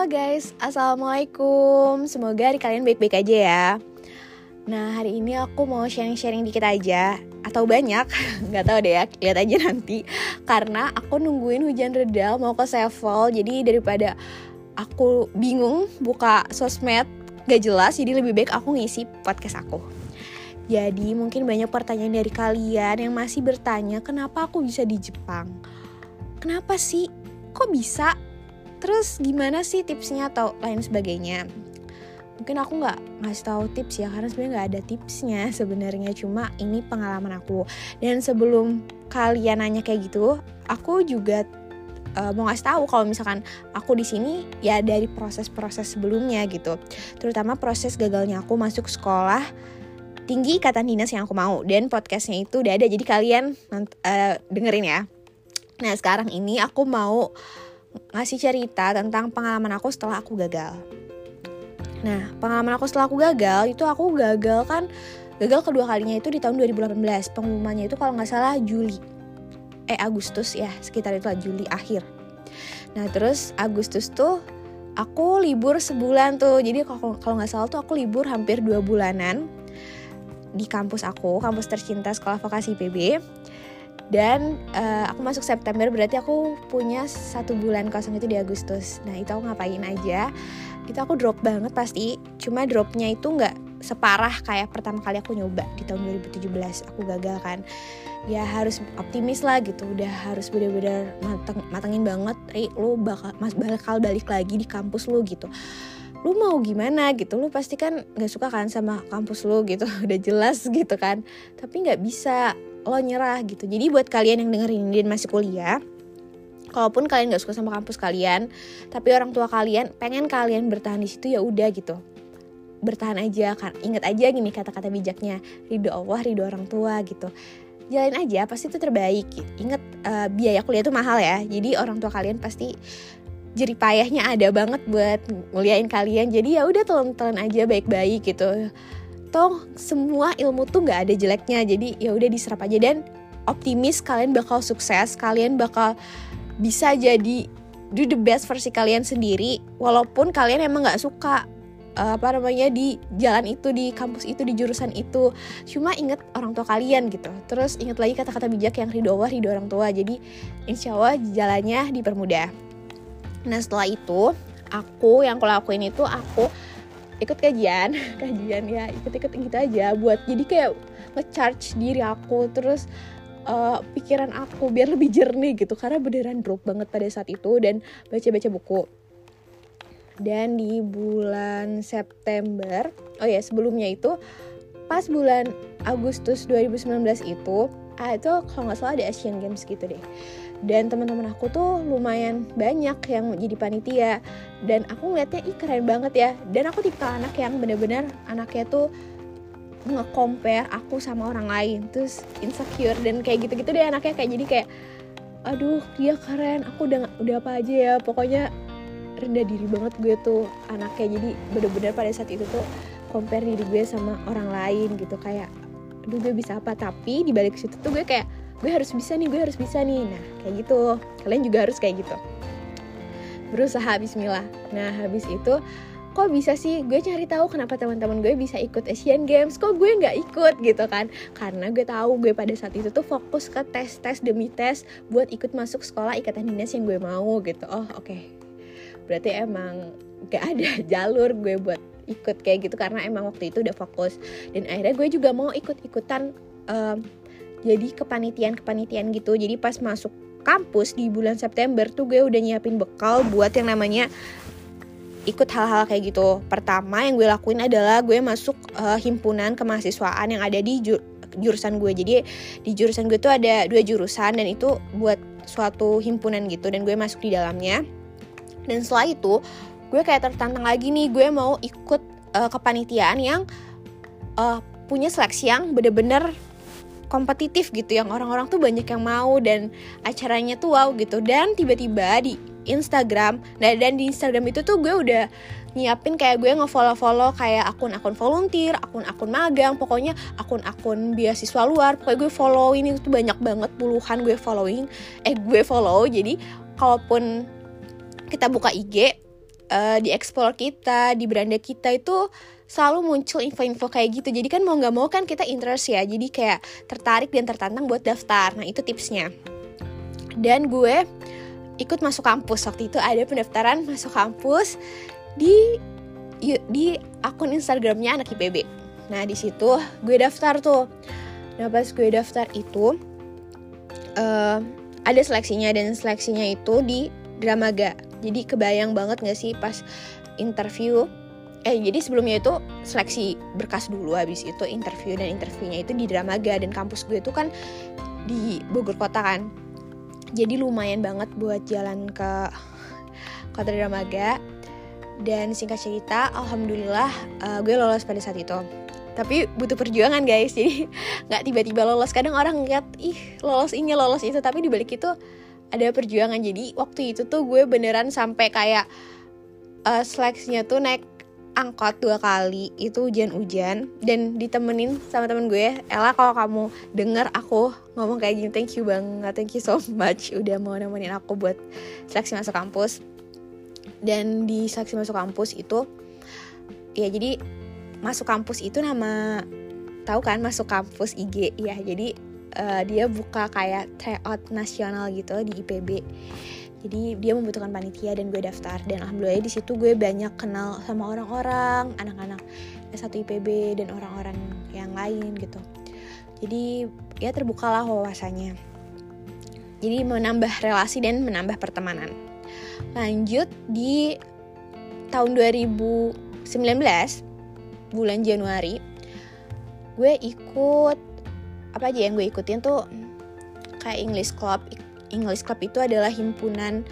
Halo guys, Assalamualaikum. Semoga hari kalian baik-baik aja ya. Nah, hari ini aku mau sharing-sharing dikit aja. Atau banyak, gak tahu deh ya, lihat aja nanti. Karena aku nungguin hujan reda mau ke Sevel. Jadi daripada aku bingung buka sosmed gak jelas, jadi lebih baik aku ngisi podcast aku. Jadi mungkin banyak pertanyaan dari kalian yang masih bertanya, kenapa aku bisa di Jepang? Kenapa sih? Kok bisa? Terus gimana sih tipsnya atau lain sebagainya? Mungkin aku gak ngasih tahu tips ya, karena sebenarnya gak ada tipsnya sebenarnya, cuma ini pengalaman aku. Dan sebelum kalian nanya kayak gitu, aku juga mau ngasih tahu kalau misalkan aku di sini ya dari proses-proses sebelumnya gitu. Terutama proses gagalnya aku masuk sekolah tinggi ikatan dinas yang aku mau. Dan podcastnya itu udah ada, jadi kalian dengerin ya. Nah, sekarang ini aku mau ngasih cerita tentang pengalaman aku setelah aku gagal. Nah, pengalaman aku setelah aku gagal itu, aku gagal kan, gagal kedua kalinya itu di tahun 2018. Pengumumannya itu kalau gak salah Agustus ya, sekitar itu lah, Juli akhir. Nah, terus Agustus tuh aku libur sebulan tuh. Jadi kalau gak salah tuh aku libur hampir 2 bulanan di kampus aku, kampus tercinta Sekolah Vokasi IPB. Dan aku masuk September, berarti aku punya 1 bulan kosong itu di Agustus. Nah, itu aku ngapain aja? Itu aku drop banget pasti. Cuma dropnya itu gak separah kayak pertama kali aku nyoba di tahun 2017. Aku gagal kan. Ya harus optimis lah gitu. Udah harus bener-bener matengin banget. Lu bakal balik lagi di kampus lu gitu. Lu mau gimana gitu. Lu pasti kan gak suka kan sama kampus lu gitu. Udah jelas gitu kan. Tapi gak bisa lo nyerah gitu. Jadi buat kalian yang dengerin dan masih kuliah, kalaupun kalian gak suka sama kampus kalian, tapi orang tua kalian pengen kalian bertahan di situ, ya udah gitu, bertahan aja kan. Ingat aja gini kata-kata bijaknya, ridho Allah, ridho orang tua gitu. Jalanin aja, pasti itu terbaik. Ingat biaya kuliah tuh mahal ya. Jadi orang tua kalian pasti jeripayahnya ada banget buat nguliain kalian. Jadi ya udah, telan-telan aja baik-baik gitu. Toh semua ilmu tuh nggak ada jeleknya, jadi ya udah diserap aja dan optimis kalian bakal sukses, kalian bakal bisa jadi do the best versi kalian sendiri, walaupun kalian emang nggak suka di jalan itu, di kampus itu, di jurusan itu. Cuma inget orang tua kalian gitu. Terus inget lagi kata-kata bijak yang ridho Allah, ridho orang tua. Jadi insya Allah jalannya dipermudah. Nah, setelah itu aku yang lakuin itu, aku ikut kajian ya, ikut-ikut gitu aja buat jadi kayak nge-charge diri aku, terus pikiran aku biar lebih jernih gitu, karena beneran drop banget pada saat itu. Dan baca-baca buku. Dan di bulan September, sebelumnya itu pas bulan Agustus 2019 itu kalau nggak salah ada Asian Games gitu deh. Dan teman-teman aku tuh lumayan banyak yang jadi panitia. Dan aku ngeliatnya, keren banget ya. Dan aku tipe anak yang bener-bener anaknya tuh nge-compare aku sama orang lain. Terus insecure dan kayak gitu-gitu deh anaknya, kayak jadi kayak, aduh dia keren, aku udah apa aja ya. Pokoknya rendah diri banget gue tuh anaknya. Jadi bener-bener pada saat itu tuh compare diri gue sama orang lain gitu. Kayak, aduh gue bisa apa. Tapi dibalik situ tuh gue kayak, gue harus bisa nih. Nah, kayak gitu. Kalian juga harus kayak gitu. Berusaha, bismillah. Nah, habis itu, kok bisa sih? Gue cari tahu kenapa teman-teman gue bisa ikut Asian Games, kok gue nggak ikut gitu kan. Karena gue tahu gue pada saat itu tuh fokus ke tes demi tes buat ikut masuk sekolah ikatan dinas yang gue mau gitu. Oh, oke. Berarti emang nggak ada jalur gue buat ikut kayak gitu, karena emang waktu itu udah fokus. Dan akhirnya gue juga mau ikut-ikutan jadi kepanitiaan gitu. Jadi pas masuk kampus di bulan September tuh gue udah nyiapin bekal buat yang namanya ikut hal-hal kayak gitu. Pertama yang gue lakuin adalah gue masuk himpunan kemahasiswaan yang ada di jurusan gue. Jadi di jurusan gue tuh ada 2 jurusan dan itu buat suatu himpunan gitu, dan gue masuk di dalamnya. Dan setelah itu gue kayak tertantang lagi nih, gue mau ikut kepanitiaan yang punya seleksi yang bener-bener kompetitif gitu, yang orang-orang tuh banyak yang mau dan acaranya tuh wow gitu. Dan tiba-tiba di Instagram, dan di Instagram itu tuh gue udah nyiapin kayak gue nge-follow kayak akun-akun volunteer, akun-akun magang, pokoknya akun-akun beasiswa luar. Pokoknya gue followin itu tuh banyak banget, puluhan gue follow. Jadi kalaupun kita buka IG di ekspor kita, di beranda kita itu selalu muncul info-info kayak gitu. Jadi kan mau gak mau kan kita interest ya, jadi kayak tertarik dan tertantang buat daftar. Nah itu tipsnya. Dan gue ikut masuk kampus. Waktu itu ada pendaftaran masuk kampus di akun Instagramnya anak IPB. Nah di situ gue daftar tuh. Nah pas gue daftar itu ada seleksinya, dan seleksinya itu di Dramaga. Jadi kebayang banget nggak sih pas interview? Jadi sebelumnya itu seleksi berkas dulu, habis itu interview, dan interviewnya itu di Dramaga, dan kampus gue itu kan di Bogor Kota kan. Jadi lumayan banget buat jalan ke kota Dramaga. Dan singkat cerita, alhamdulillah gue lolos pada saat itu. Tapi butuh perjuangan guys, jadi gak tiba-tiba lolos. Kadang orang ngeliat, lolos ini, lolos itu. Tapi dibalik itu ada perjuangan. Jadi waktu itu tuh gue beneran sampai kayak seleksinya tuh naik angkot 2 kali. Itu hujan-hujan. Dan ditemenin sama temen gue, Ella, kalau kamu denger aku ngomong kayak gini, thank you banget, thank you so much, udah mau nemenin aku buat seleksi masuk kampus. Dan di seleksi masuk kampus itu, ya jadi masuk kampus itu nama, tahu kan masuk kampus IG ya. Jadi dia buka kayak tryout nasional gitu di IPB. Jadi dia membutuhkan panitia, dan gue daftar. Dan alhamdulillah di situ gue banyak kenal sama orang-orang, anak-anak S1 IPB dan orang-orang yang lain gitu. Jadi ya terbukalah wawasannya. Jadi menambah relasi dan menambah pertemanan. Lanjut di tahun 2019 bulan Januari, gue ikut, apa aja yang gue ikutin tuh kayak English Club. English Club itu adalah himpunan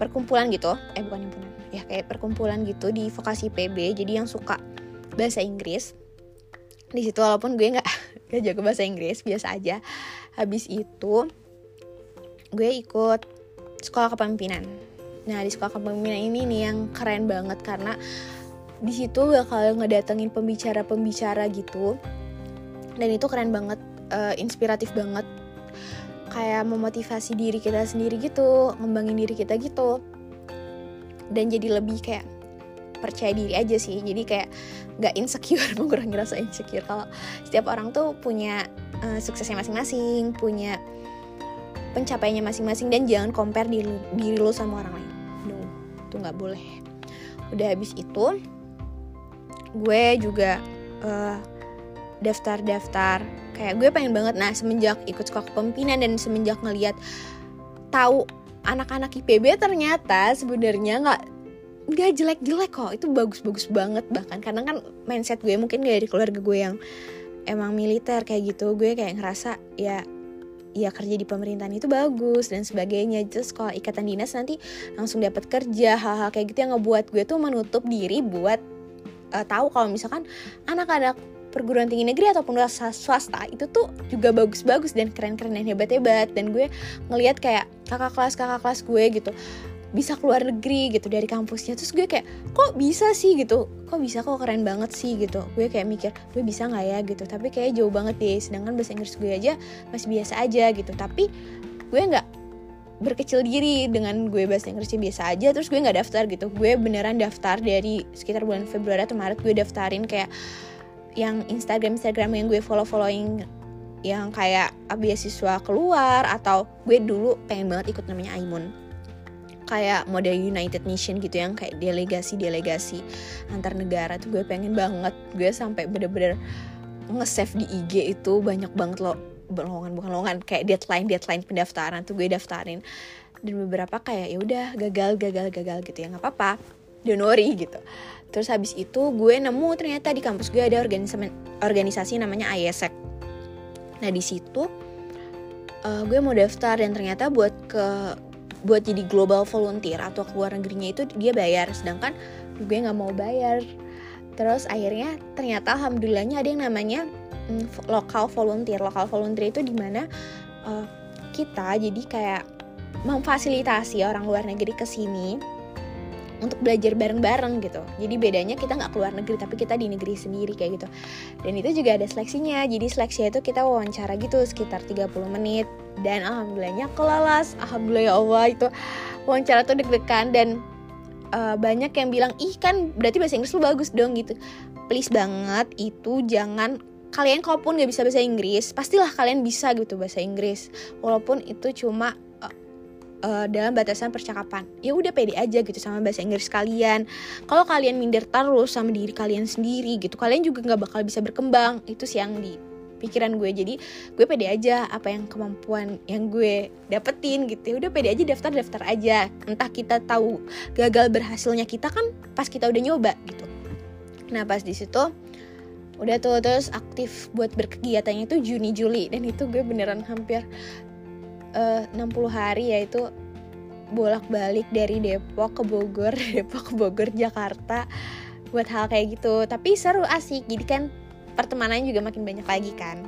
perkumpulan gitu, bukan himpunan ya, kayak perkumpulan gitu di vokasi IPB. Jadi yang suka bahasa Inggris di situ, walaupun gue nggak jago bahasa Inggris, biasa aja. Habis itu gue ikut sekolah kepemimpinan. Nah di sekolah kepemimpinan ini nih yang keren banget, karena di situ bakal ngedatengin pembicara-pembicara gitu, dan itu keren banget, inspiratif banget, kayak memotivasi diri kita sendiri gitu, ngembangin diri kita gitu, dan jadi lebih kayak percaya diri aja sih. Jadi kayak nggak insecure, mengurangi rasa insecure. Kalau setiap orang tuh punya suksesnya masing-masing, punya pencapaiannya masing-masing, dan jangan compare diri lo sama orang lain. No, itu nggak boleh. Udah habis itu gue juga daftar-daftar, kayak gue pengen banget. Nah semenjak ikut sekolah kepemimpinan dan semenjak ngeliat tahu anak-anak IPB ternyata sebenarnya nggak jelek-jelek kok, itu bagus-bagus banget. Bahkan kadang kan mindset gue mungkin dari keluarga gue yang emang militer kayak gitu, gue kayak ngerasa ya kerja di pemerintahan itu bagus dan sebagainya. Terus kalau ikatan dinas nanti langsung dapat kerja, hal-hal kayak gitu yang ngebuat gue tuh menutup diri buat tahu kalau misalkan anak-anak perguruan tinggi negeri ataupun swasta itu tuh juga bagus-bagus dan keren-keren dan hebat-hebat. Dan gue ngelihat kayak kakak kelas gue gitu bisa keluar negeri gitu dari kampusnya. Terus gue kayak kok bisa keren banget sih gitu. Gue kayak mikir gue bisa nggak ya gitu, tapi kayak jauh banget deh. Sedangkan bahasa Inggris gue aja masih biasa aja gitu, tapi gue nggak berkecil diri dengan gue bahasa Inggrisnya biasa aja. Terus gue nggak daftar gitu, gue beneran daftar dari sekitar bulan Februari atau Maret. Gue daftarin kayak yang Instagram yang gue following yang kayak beasiswa keluar, atau gue dulu pengen banget ikut namanya AIMON, kayak model United Nation gitu, yang kayak delegasi antar negara tuh gue pengen banget. Gue sampai bener-bener nge-save di IG itu banyak banget lowongan kayak deadline pendaftaran tuh gue daftarin. Dan beberapa kayak ya udah gagal gitu, ya nggak apa-apa, don't worry gitu. Terus habis itu gue nemu ternyata di kampus gue ada organisasi namanya AIESEC. Nah di situ gue mau daftar, dan ternyata buat jadi global volunteer atau keluar negerinya itu dia bayar, sedangkan gue nggak mau bayar. Terus akhirnya ternyata alhamdulillahnya ada yang namanya lokal volunteer. Lokal volunteer itu dimana kita jadi kayak memfasilitasi orang luar negeri kesini untuk belajar bareng-bareng gitu. Jadi bedanya kita nggak keluar negeri, tapi kita di negeri sendiri kayak gitu. Dan itu juga ada seleksinya. Jadi seleksinya itu kita wawancara gitu sekitar 30 menit, dan alhamdulillahnya kelolos. Alhamdulillah, Allah, itu wawancara tuh deg-degan, dan banyak yang bilang, ih kan berarti bahasa Inggris lu bagus dong gitu. Please banget itu jangan. Kalian kalaupun gak bisa bahasa Inggris, pastilah kalian bisa gitu bahasa Inggris. Walaupun itu cuma dalam batasan percakapan. Ya udah pede aja gitu sama bahasa Inggris kalian. Kalau kalian minder terus sama diri kalian sendiri gitu, kalian juga gak bakal bisa berkembang. Itu sih yang di pikiran gue. Jadi gue pede aja apa yang kemampuan yang gue dapetin gitu. Udah pede aja, daftar-daftar aja. Entah kita tahu gagal berhasilnya kita kan pas kita udah nyoba gitu. Nah pas di situ udah tuh terus aktif buat berkegiatannya itu Juni Juli, dan itu gue beneran hampir 60 hari yaitu bolak-balik dari Depok ke Bogor, Depok ke Bogor, Jakarta buat hal kayak gitu. Tapi seru, asik, jadi kan pertemanannya juga makin banyak lagi kan.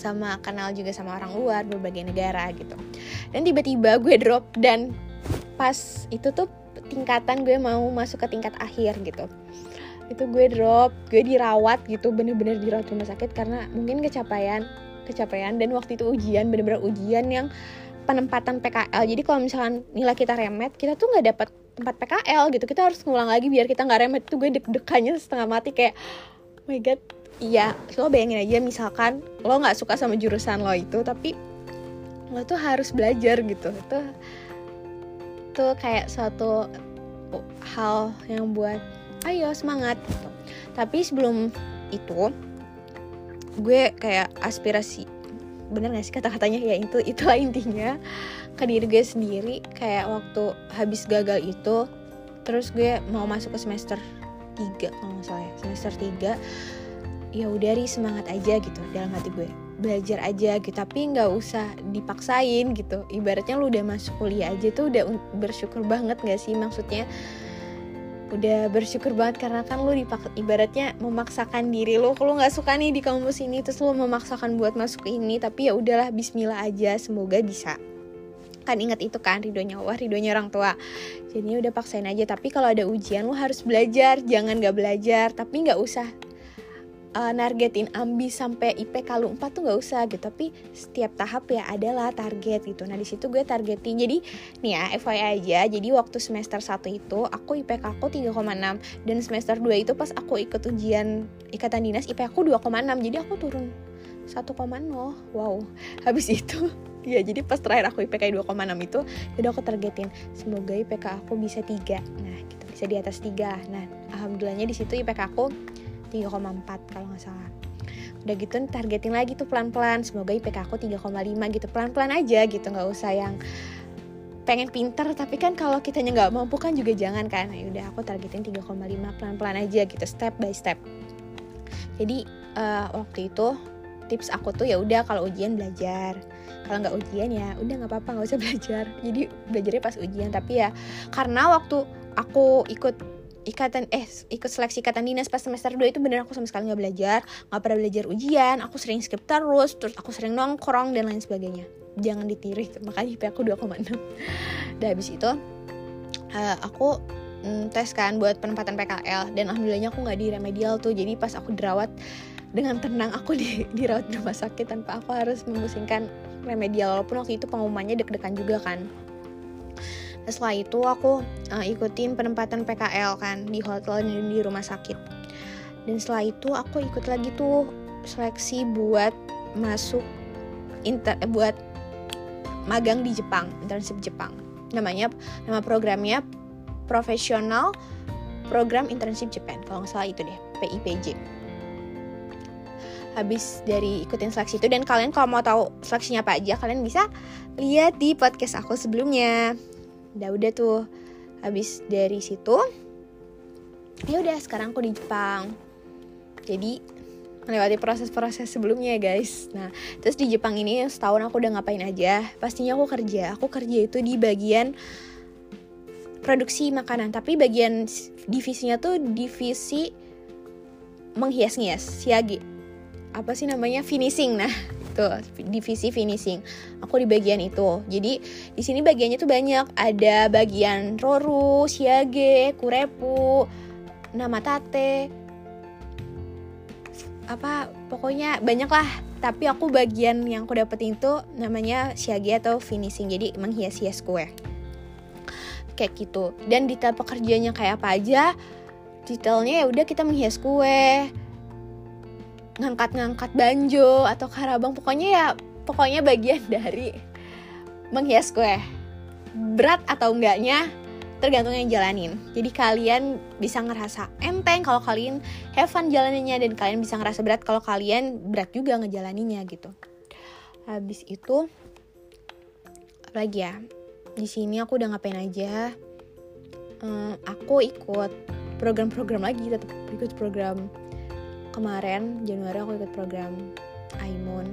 Sama kenal juga sama orang luar berbagai negara gitu. Dan tiba-tiba gue drop, dan pas itu tuh tingkatan gue mau masuk ke tingkat akhir gitu. Itu gue drop, gue dirawat gitu, bener-bener dirawat rumah sakit karena mungkin kecapean, dan waktu itu ujian, bener-bener ujian yang penempatan PKL. Jadi kalau misalkan nilai kita remet, kita tuh nggak dapat tempat PKL gitu, kita harus ngulang lagi biar kita nggak remet. Itu gue deg-degannya setengah mati, kayak oh my god. Iya, lo bayangin aja misalkan lo nggak suka sama jurusan lo itu, tapi lo tuh harus belajar gitu. Itu kayak suatu hal yang buat ayo semangat gitu. Tapi sebelum itu gue kayak aspirasi, bener gak sih kata-katanya, ya itu intinya ke diri gue sendiri. Kayak waktu habis gagal itu terus gue mau masuk ke semester 3 kalau gak salah ya, semester 3. Ya udah Ri, semangat aja gitu dalam hati gue, belajar aja gitu, tapi nggak usah dipaksain gitu. Ibaratnya lu udah masuk kuliah aja tuh udah bersyukur banget gak sih, maksudnya udah bersyukur banget karena kan lu ibaratnya memaksakan diri lu nggak suka nih di kampus ini terus lu memaksakan buat masuk ini, tapi ya udahlah Bismillah aja semoga bisa. Kan ingat itu kan ridhonya orang tua, jadi udah paksain aja. Tapi kalau ada ujian lu harus belajar, jangan nggak belajar. Tapi nggak usah nargetin ambis sampai IPK lu 4 tuh nggak usah gitu, tapi setiap tahap ya adalah target gitu. Nah di situ gue targetin, jadi nih ya FYI aja, jadi waktu semester 1 itu aku IPK aku 3,6, dan semester 2 itu pas aku ikut ujian ikatan dinas IPK aku 2,6, jadi aku turun 1,0. Wow, habis itu ya jadi pas terakhir aku IPK 2,6 itu udah aku targetin semoga IPK aku bisa 3, nah gitu, bisa di atas 3. Nah alhamdulillahnya di situ IPK aku 3,4 kalau nggak salah. Udah gitu targetin lagi tuh pelan-pelan, semoga IPK aku 3,5 gitu, pelan-pelan aja gitu, nggak usah yang pengen pinter. Tapi kan kalau kitanya nggak mampu kan juga jangan kan. Nah, udah aku targetin 3,5 pelan-pelan aja gitu, step by step. Jadi waktu itu tips aku tuh ya udah kalau ujian belajar, kalau nggak ujian ya udah nggak apa-apa nggak usah belajar. Jadi belajarnya pas ujian. Tapi ya karena waktu aku ikut seleksi ikatan dinas pas semester 2 itu bener aku sama sekali gak belajar, gak pernah belajar ujian, aku sering skip terus aku sering nongkrong dan lain sebagainya. Jangan ditiru itu, makanya IP aku 2,6. Udah habis itu aku tes kan buat penempatan PKL, dan alhamdulillahnya aku gak di remedial tuh. Jadi pas aku dirawat dengan tenang, aku dirawat di rumah sakit tanpa aku harus memusingkan remedial, walaupun waktu itu pengumumannya deg-degan juga kan. Setelah itu aku ikutin penempatan PKL kan di hotel dan di rumah sakit. Dan setelah itu aku ikut lagi tuh seleksi buat masuk buat magang di Jepang, internship Jepang. Nama programnya Professional Program Internship Japan, kalau nggak salah itu deh, PIPJ. Habis dari ikutin seleksi itu, dan kalian kalau mau tahu seleksinya apa aja kalian bisa lihat di podcast aku sebelumnya. Udah tuh habis dari situ ya udah sekarang aku di Jepang, jadi melewati proses-proses sebelumnya guys. Nah terus di Jepang ini setahun aku udah ngapain aja, pastinya aku kerja itu di bagian produksi makanan, tapi bagian divisinya tuh divisi menghias-hias, siagi, apa sih namanya, finishing. Nah divisi finishing aku di bagian itu. Jadi di sini bagiannya tuh banyak, ada bagian roru, shiage, kurepu, namatate, apa pokoknya banyak lah. Tapi aku bagian yang aku dapetin itu namanya shiage atau finishing, jadi menghias-hias kue. kayak gitu. Dan detail pekerjaannya kayak apa aja, detailnya ya udah kita menghias kue, ngangkat-ngangkat banjo atau karabang, pokoknya bagian dari menghias kue. Berat atau enggaknya tergantung yang jalanin. Jadi kalian bisa ngerasa enteng kalau kalian have fun jalaninnya, dan kalian bisa ngerasa berat kalau kalian berat juga ngejalaninnya gitu. Habis itu apa lagi ya? Di sini aku udah ngapain aja? Aku ikut program-program lagi, tetap ikut program. Kemarin Januari aku ikut program AIMON.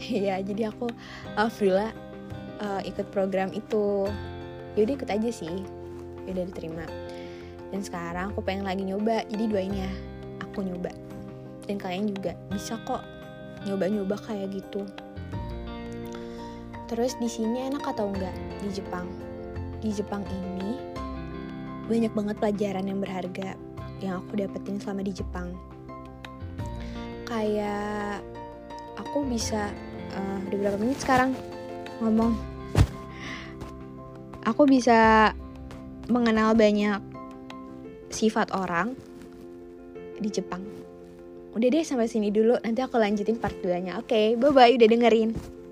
Iya, jadi aku alhamdulillah ikut program itu. Yaudah ikut aja sih, yaudah diterima. Dan sekarang aku pengen lagi nyoba, jadi doain ya aku nyoba, dan kalian juga bisa kok nyoba-nyoba kayak gitu. Terus di sini enak atau enggak di Jepang? Di Jepang ini banyak banget pelajaran yang berharga yang aku dapetin selama di Jepang. Kayak aku bisa udah berapa menit sekarang ngomong, aku bisa mengenal banyak sifat orang di Jepang. Udah deh, sampai sini dulu. Nanti aku lanjutin part 2-nya. Oke, bye-bye, udah dengerin.